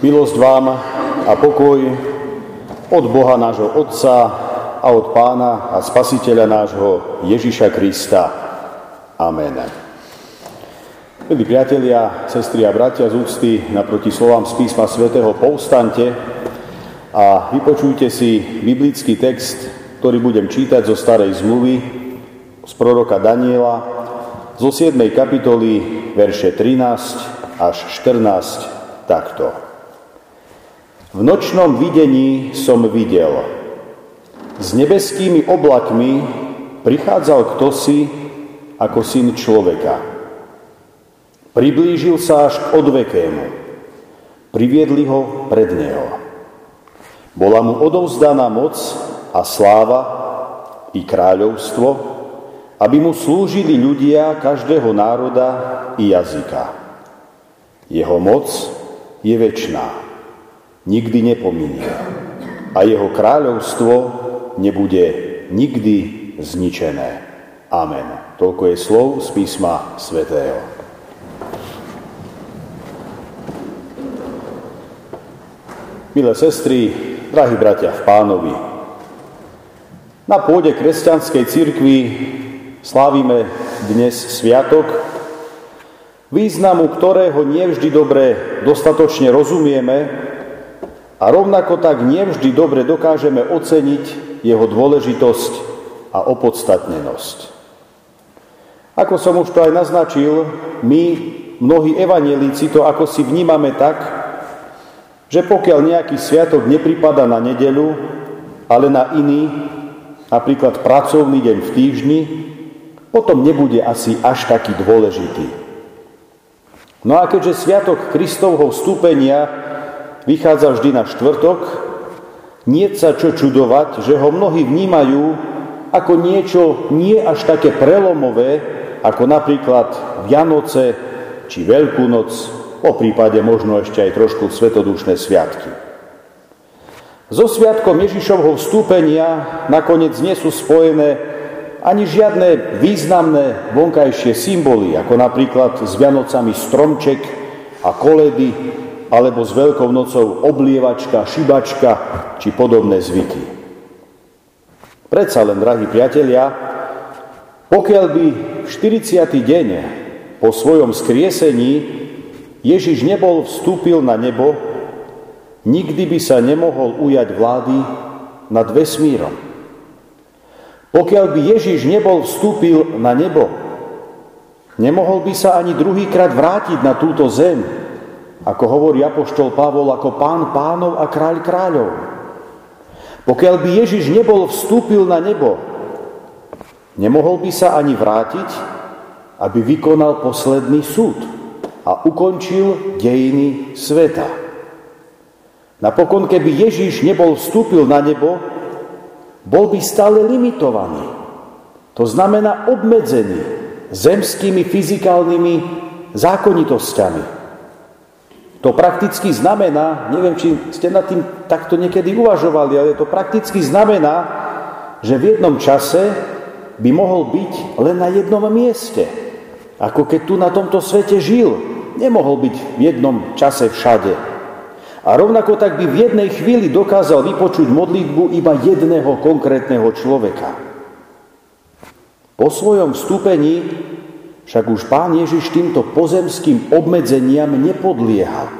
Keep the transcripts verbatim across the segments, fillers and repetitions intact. Milosť vám a pokoj od Boha nášho Otca a od Pána a Spasiteľa nášho Ježiša Krista. Amen. Milí priatelia, sestry a bratia, z úcty naproti slovám z písma svätého povstaňte a vypočujte si biblický text, ktorý budem čítať zo Starej zmluvy, z proroka Daniela, zo siedmej kapitoly, verše trinásť až štrnásť, takto. V nočnom videní som videl. S nebeskými oblakmi prichádzal kdosi ako syn človeka. Priblížil sa až k odvekému. Priviedli ho pred neho. Bola mu odovzdaná moc a sláva i kráľovstvo, aby mu slúžili ľudia každého národa i jazyka. Jeho moc je večná. Nikdy nepominie a jeho kráľovstvo nebude nikdy zničené. Amen. Toľko je slov z písma svätého. Milé sestry, drahí bratia v Pánovi, na pôde kresťanskej cirkvi slávime dnes sviatok, významu ktorého nevždy dobre dostatočne rozumieme, a rovnako tak nevždy dobre dokážeme oceniť jeho dôležitosť a opodstatnenosť. Ako som už to aj naznačil, my, mnohí evanjelíci, to ako si vnímame tak, že pokiaľ nejaký sviatok nepripada na nedeľu, ale na iný, napríklad pracovný deň v týždni, potom nebude asi až taký dôležitý. No a keďže sviatok Kristovho vstúpenia vychádza vždy na štvrtok, nie sa čo čudovať, že ho mnohí vnímajú ako niečo nie až také prelomové, ako napríklad Vianoce či Veľkú noc, po prípade možno ešte aj trošku svetodušné sviatky. So sviatkom Ježišovho vstúpenia nakoniec nie sú spojené ani žiadne významné vonkajšie symboly, ako napríklad s Vianocami stromček a koledy, alebo s Veľkou nocou oblievačka, šibačka či podobné zvyky. Predsa len, drahí priatelia, pokiaľ by v štyridsiaty deň po svojom skriesení Ježiš nebol vstúpil na nebo, nikdy by sa nemohol ujať vlády nad vesmírom. Pokiaľ by Ježiš nebol vstúpil na nebo, nemohol by sa ani druhýkrát vrátiť na túto zem, ako hovorí apoštol Pavol, ako pán pánov a kráľ kráľov. Pokiaľ by Ježiš nebol vstúpil na nebo, nemohol by sa ani vrátiť, aby vykonal posledný súd a ukončil dejiny sveta. Napokon, keby Ježiš nebol vstúpil na nebo, bol by stále limitovaný. To znamená obmedzený zemskými fyzikálnymi zákonitosťami. To prakticky znamená, neviem, či ste nad tým takto niekedy uvažovali, ale to prakticky znamená, že v jednom čase by mohol byť len na jednom mieste. Ako keď tu na tomto svete žil, nemohol byť v jednom čase všade. A rovnako tak by v jednej chvíli dokázal vypočuť modlitbu iba jedného konkrétneho človeka. Po svojom vstúpení však už Pán Ježiš týmto pozemským obmedzeniam nepodlieha.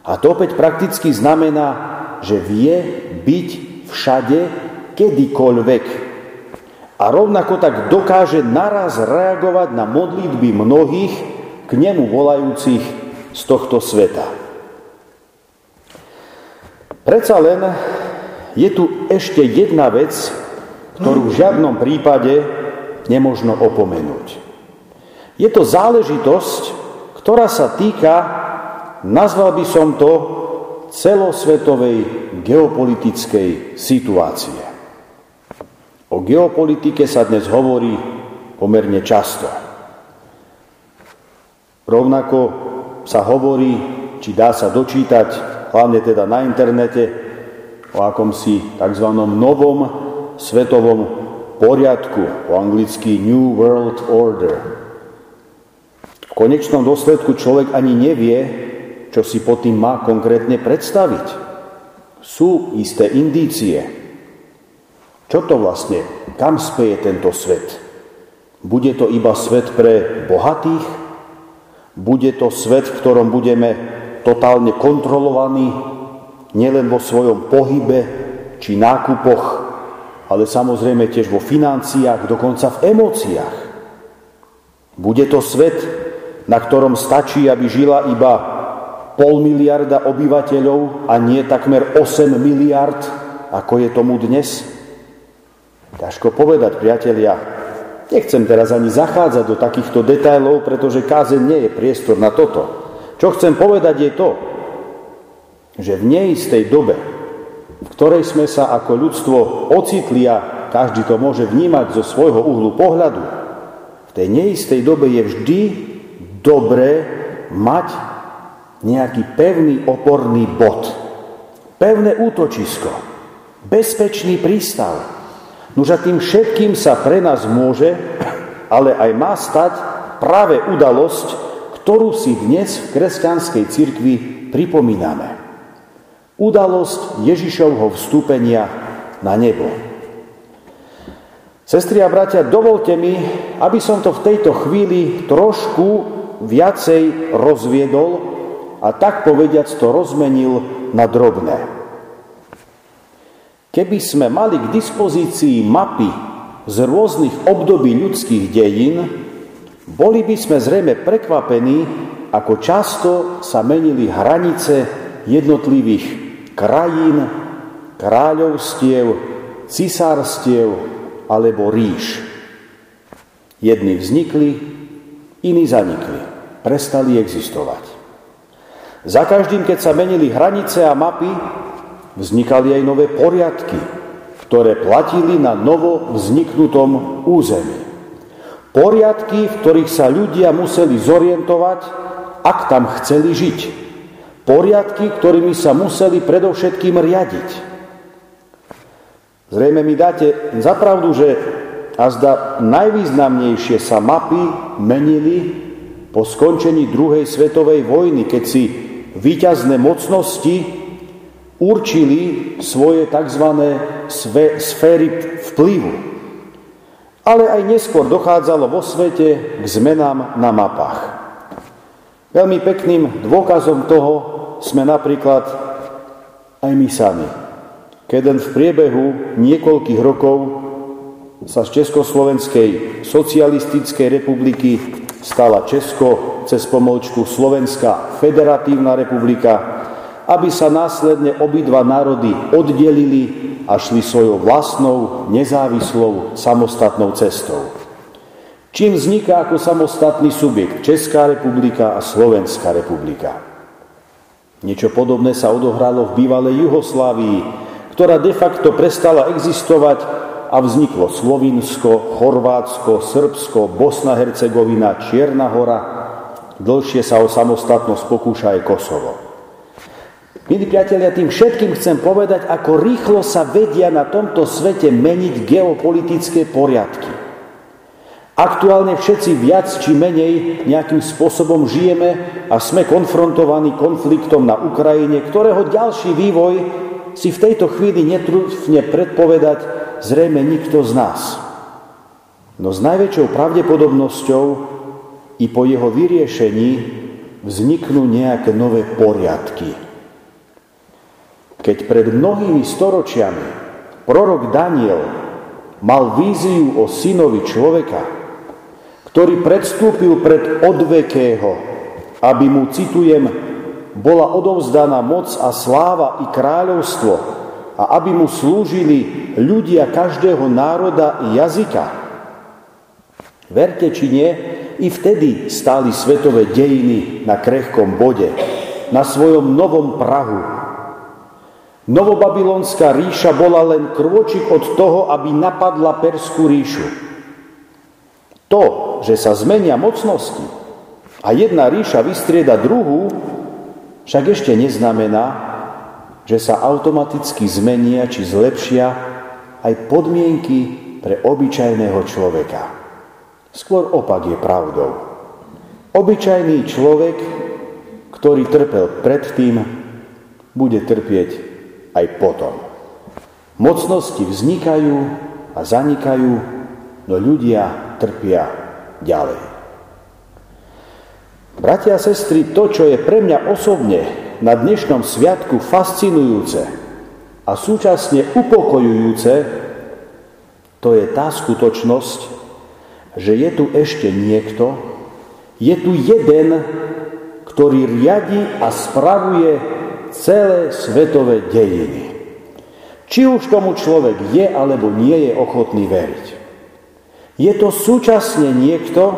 A to opäť prakticky znamená, že vie byť všade, kedykoľvek. A rovnako tak dokáže naraz reagovať na modlitby mnohých k nemu volajúcich z tohto sveta. Predsa len je tu ešte jedna vec, ktorú v žiadnom prípade nemožno opomenúť. Je to záležitosť, ktorá sa týka, nazval by som to, celosvetovej geopolitickej situácie. O geopolitike sa dnes hovorí pomerne často. Rovnako sa hovorí, či dá sa dočítať, hlavne teda na internete, o akomsi tzv. Novom svetovom poriadku, po anglicky New World Order. V konečnom dôsledku človek ani nevie, čo si pod tým má konkrétne predstaviť. Sú isté indície. Čo to vlastne? Kam speje tento svet? Bude to iba svet pre bohatých? Bude to svet, v ktorom budeme totálne kontrolovaní, nielen vo svojom pohybe či nákupoch, ale samozrejme tiež vo financiách, dokonca v emóciách. Bude to svet, na ktorom stačí, aby žila iba pol miliarda obyvateľov a nie takmer osem miliárd, ako je tomu dnes? Ťažko povedať, priatelia. Nechcem teraz ani zachádzať do takýchto detailov, pretože kázeň nie je priestor na toto. Čo chcem povedať je to, že v neistej dobe, v ktorej sme sa ako ľudstvo ocitli, a každý to môže vnímať zo svojho uhlu pohľadu, v tej neistej dobe je vždy dobré mať nejaký pevný oporný bod, pevné útočisko, bezpečný prístav. Nože tým všetkým sa pre nás môže, ale aj má stať práve udalosť, ktorú si dnes v kresťanskej cirkvi pripomíname. Udalosť Ježišovho vstúpenia na nebo. Sestri a bratia, dovolte mi, aby som to v tejto chvíli trošku viacej rozviedol a tak povediac to rozmenil na drobné. Keby sme mali k dispozícii mapy z rôznych období ľudských dejín, boli by sme zrejme prekvapení, ako často sa menili hranice jednotlivých krajín, kráľovstiev, cisárstiev alebo ríš. Jedni vznikli, iní zanikli, prestali existovať. Za každým, keď sa menili hranice a mapy, vznikali aj nové poriadky, ktoré platili na novo vzniknutom území. Poriadky, v ktorých sa ľudia museli zorientovať, ak tam chceli žiť. Poriadky, ktorými sa museli predovšetkým riadiť. Zrejme mi dáte za pravdu, že azda najvýznamnejšie sa mapy menili po skončení druhej svetovej vojny, keď si víťazné mocnosti určili svoje tzv. Sféry vplyvu. Ale aj neskôr dochádzalo vo svete k zmenám na mapách. Veľmi pekným dôkazom toho sme napríklad aj my sami. Keden v priebehu niekoľkých rokov sa z Československej socialistickej republiky stala Česko cez pomôčku Slovenská federatívna republika, aby sa následne obidva národy oddelili a šli svojou vlastnou, nezávislou, samostatnou cestou. Čím vzniká ako samostatný subjekt Česká republika a Slovenská republika. Niečo podobné sa odohralo v bývalej Juhoslávii, ktorá de facto prestala existovať, a vzniklo Slovinsko, Chorvátsko, Srbsko, Bosna-Hercegovina, Čierna hora. Dlhšie sa o samostatnosť pokúša aj Kosovo. Milí priatelia, tým všetkým chcem povedať, ako rýchlo sa vedia na tomto svete meniť geopolitické poriadky. Aktuálne všetci viac či menej nejakým spôsobom žijeme a sme konfrontovaní konfliktom na Ukrajine, ktorého ďalší vývoj si v tejto chvíli netrúfne predpovedať zrejme nikto z nás. No s najväčšou pravdepodobnosťou i po jeho vyriešení vzniknú nejaké nové poriadky. Keď pred mnohými storočiami prorok Daniel mal víziu o synovi človeka, ktorý predstúpil pred odvekého, aby mu, citujem, bola odovzdaná moc a sláva i kráľovstvo, a aby mu slúžili ľudia každého národa i jazyka. Verte či nie, i vtedy stáli svetové dejiny na krehkom bode, na svojom novom prahu. Novobabilonská ríša bola len krôčik od toho, aby napadla Perskú ríšu. To, že sa zmenia mocnosti a jedna ríša vystrieda druhú, však ešte neznamená, že sa automaticky zmenia či zlepšia aj podmienky pre obyčajného človeka. Skôr opak je pravdou. Obyčajný človek ktorý trpel predtým, bude trpieť aj potom. Mocnosti vznikajú a zanikajú, no ľudia trpia ďalej. Bratia a sestry, to, čo je pre mňa osobne na dnešnom sviatku fascinujúce a súčasne upokojujúce, to je tá skutočnosť, že je tu ešte niekto, je tu jeden, ktorý riadi a spravuje celé svetové dejiny. Či už tomu človek je alebo nie je ochotný veriť. Je to súčasne niekto,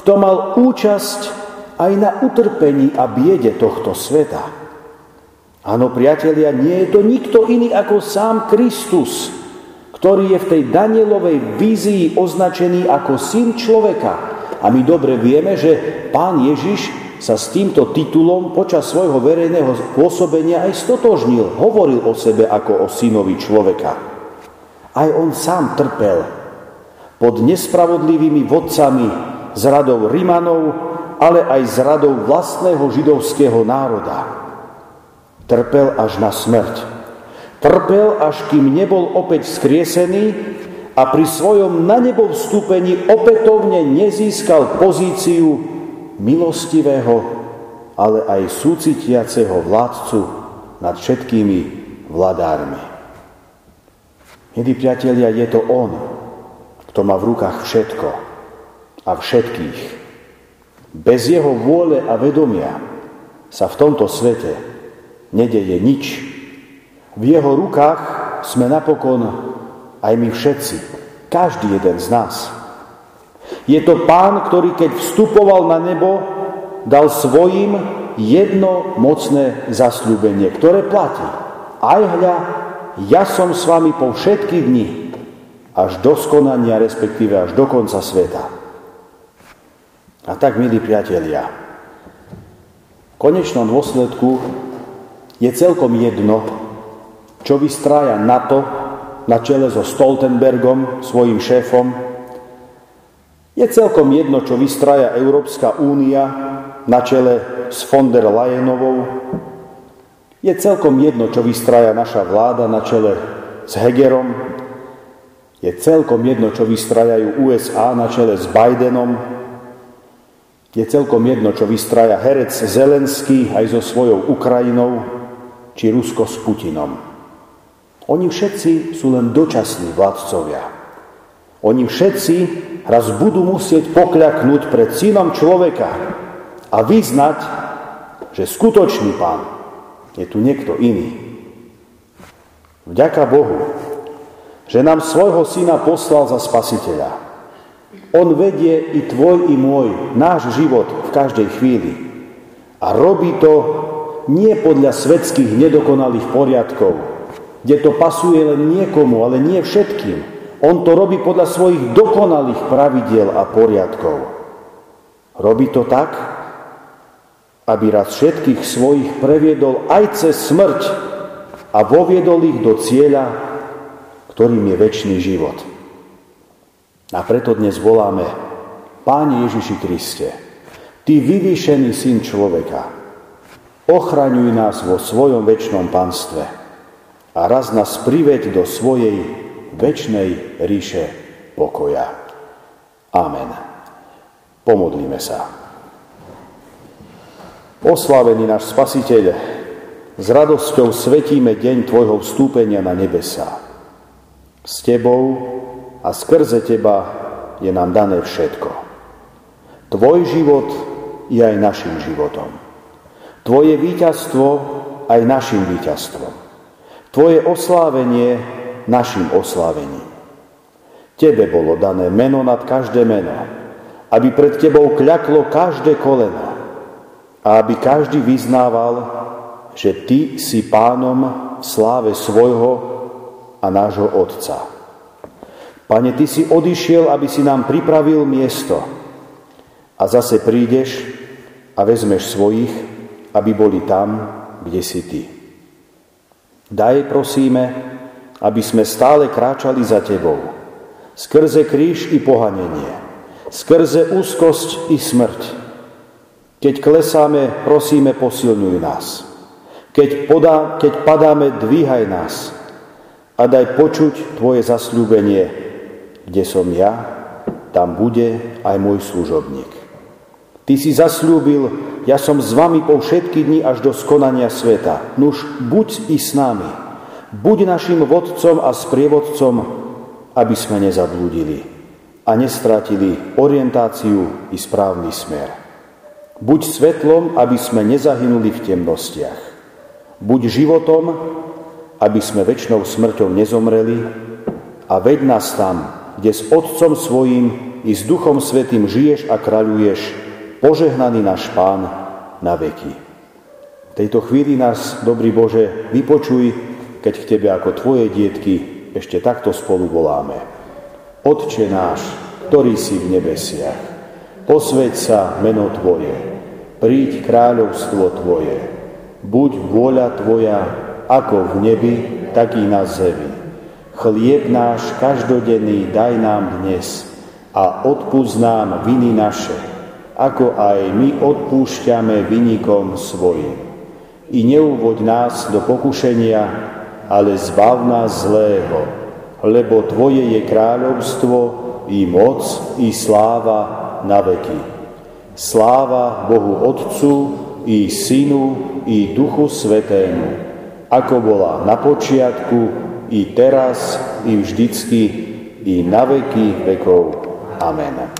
kto mal účasť aj na utrpení a biede tohto sveta. Áno, priatelia, nie je to nikto iný ako sám Kristus, ktorý je v tej Danielovej vízii označený ako syn človeka. A my dobre vieme, že Pán Ježiš sa s týmto titulom počas svojho verejného pôsobenia aj stotožnil, hovoril o sebe ako o synovi človeka. Aj on sám trpel pod nespravodlivými vodcami z radov Rimanov, ale aj z radov vlastného židovského národa. Trpel až na smrť. Trpel, až kým nebol opäť vzkriesený a pri svojom na nebo vstúpení opätovne nezískal pozíciu milostivého, ale aj súcitiaceho vládcu nad všetkými vladármi. Milí priatelia, je to on, kto má v rukách všetko a všetkých. Bez jeho vôle a vedomia sa v tomto svete nedeje nič. V jeho rukách sme napokon aj my všetci, každý jeden z nás. Je to Pán, ktorý keď vstupoval na nebo, dal svojim jedno mocné zasľúbenie, ktoré platí. Aj hľa, ja som s vami po všetky dni, až do skonania, respektíve až do konca sveta. A tak, milí priatelia, v konečnom dôsledku je celkom jedno, čo vystrája NATO na čele so Stoltenbergom, svojím šéfom. Je celkom jedno, čo vystrája Európska únia na čele s von der Leyenovou. Je celkom jedno, čo vystrája naša vláda na čele s Hegerom. Je celkom jedno, čo vystrájajú U S A na čele s Bidenom. Je celkom jedno, čo vystrája herec Zelenský aj so svojou Ukrajinou, či Rusko s Putinom. Oni všetci sú len dočasní vládcovia. Oni všetci raz budú musieť pokľaknúť pred synom človeka a vyznať, že skutočný Pán je tu niekto iný. Vďaka Bohu, že nám svojho syna poslal za spasiteľa. On vedie i tvoj, i môj, náš život v každej chvíli. A robí to nie podľa svetských nedokonalých poriadkov, kde to pasuje len niekomu, ale nie všetkým. On to robí podľa svojich dokonalých pravidiel a poriadkov. Robí to tak, aby raz všetkých svojich previedol aj cez smrť a voviedol ich do cieľa, ktorým je večný život. A preto dnes voláme: Páne Ježiši Kriste, Ty vyvýšený Syn človeka, ochraňuj nás vo svojom večnom panstve a raz nás priveď do svojej večnej ríše pokoja. Amen. Pomodlíme sa. Oslávený náš Spasiteľ, s radosťou svetíme deň Tvojho vstúpenia na nebesá. S Tebou a skrze Teba je nám dané všetko. Tvoj život je aj našim životom. Tvoje víťazstvo aj našim víťazstvom. Tvoje oslávenie našim oslávením. Tebe bolo dané meno nad každé meno, aby pred Tebou kľaklo každé koleno a aby každý vyznával, že Ty si Pánom v sláve svojho a nášho Otca. Pane, Ty si odišiel, aby si nám pripravil miesto. A zase prídeš a vezmeš svojich, aby boli tam, kde si Ty. Daj, prosíme, aby sme stále kráčali za Tebou. Skrze kríž i pohanenie, skrze úzkosť i smrť. Keď klesáme, prosíme, posilňuj nás. Keď, podá, keď padáme, dvíhaj nás a daj počuť tvoje zasľúbenie. Kde som ja, tam bude aj môj služobník. Ty si zasľúbil, ja som s vami po všetky dni až do skonania sveta. Nuž, buď i s nami. Buď našim vodcom a sprievodcom, aby sme nezablúdili a nestratili orientáciu i správny smer. Buď svetlom, aby sme nezahynuli v temnostiach. Buď životom, aby sme večnou smrťou nezomreli, a veď nás tam, kde s Otcom svojím i s Duchom Svätým žiješ a kráľuješ, požehnaný náš Pán na veky. V tejto chvíli nás, dobrý Bože, vypočuj, keď k Tebe ako Tvoje dietky ešte takto spolu voláme. Otče náš, ktorý si v nebesiach, posväť sa meno Tvoje, príď kráľovstvo Tvoje, buď vôľa Tvoja, ako v nebi, tak i na zemi. Chlieb náš každodenný daj nám dnes a odpúsť nám viny naše, ako aj my odpúšťame vinníkom svojim. I neuvoď nás do pokušenia, ale zbav nás zlého, lebo Tvoje je kráľovstvo, i moc, i sláva na veky. Sláva Bohu Otcu, i Synu, i Duchu Svätému, ako bola na počiatku, i teraz, i vždycky, i na veky vekov. Amen.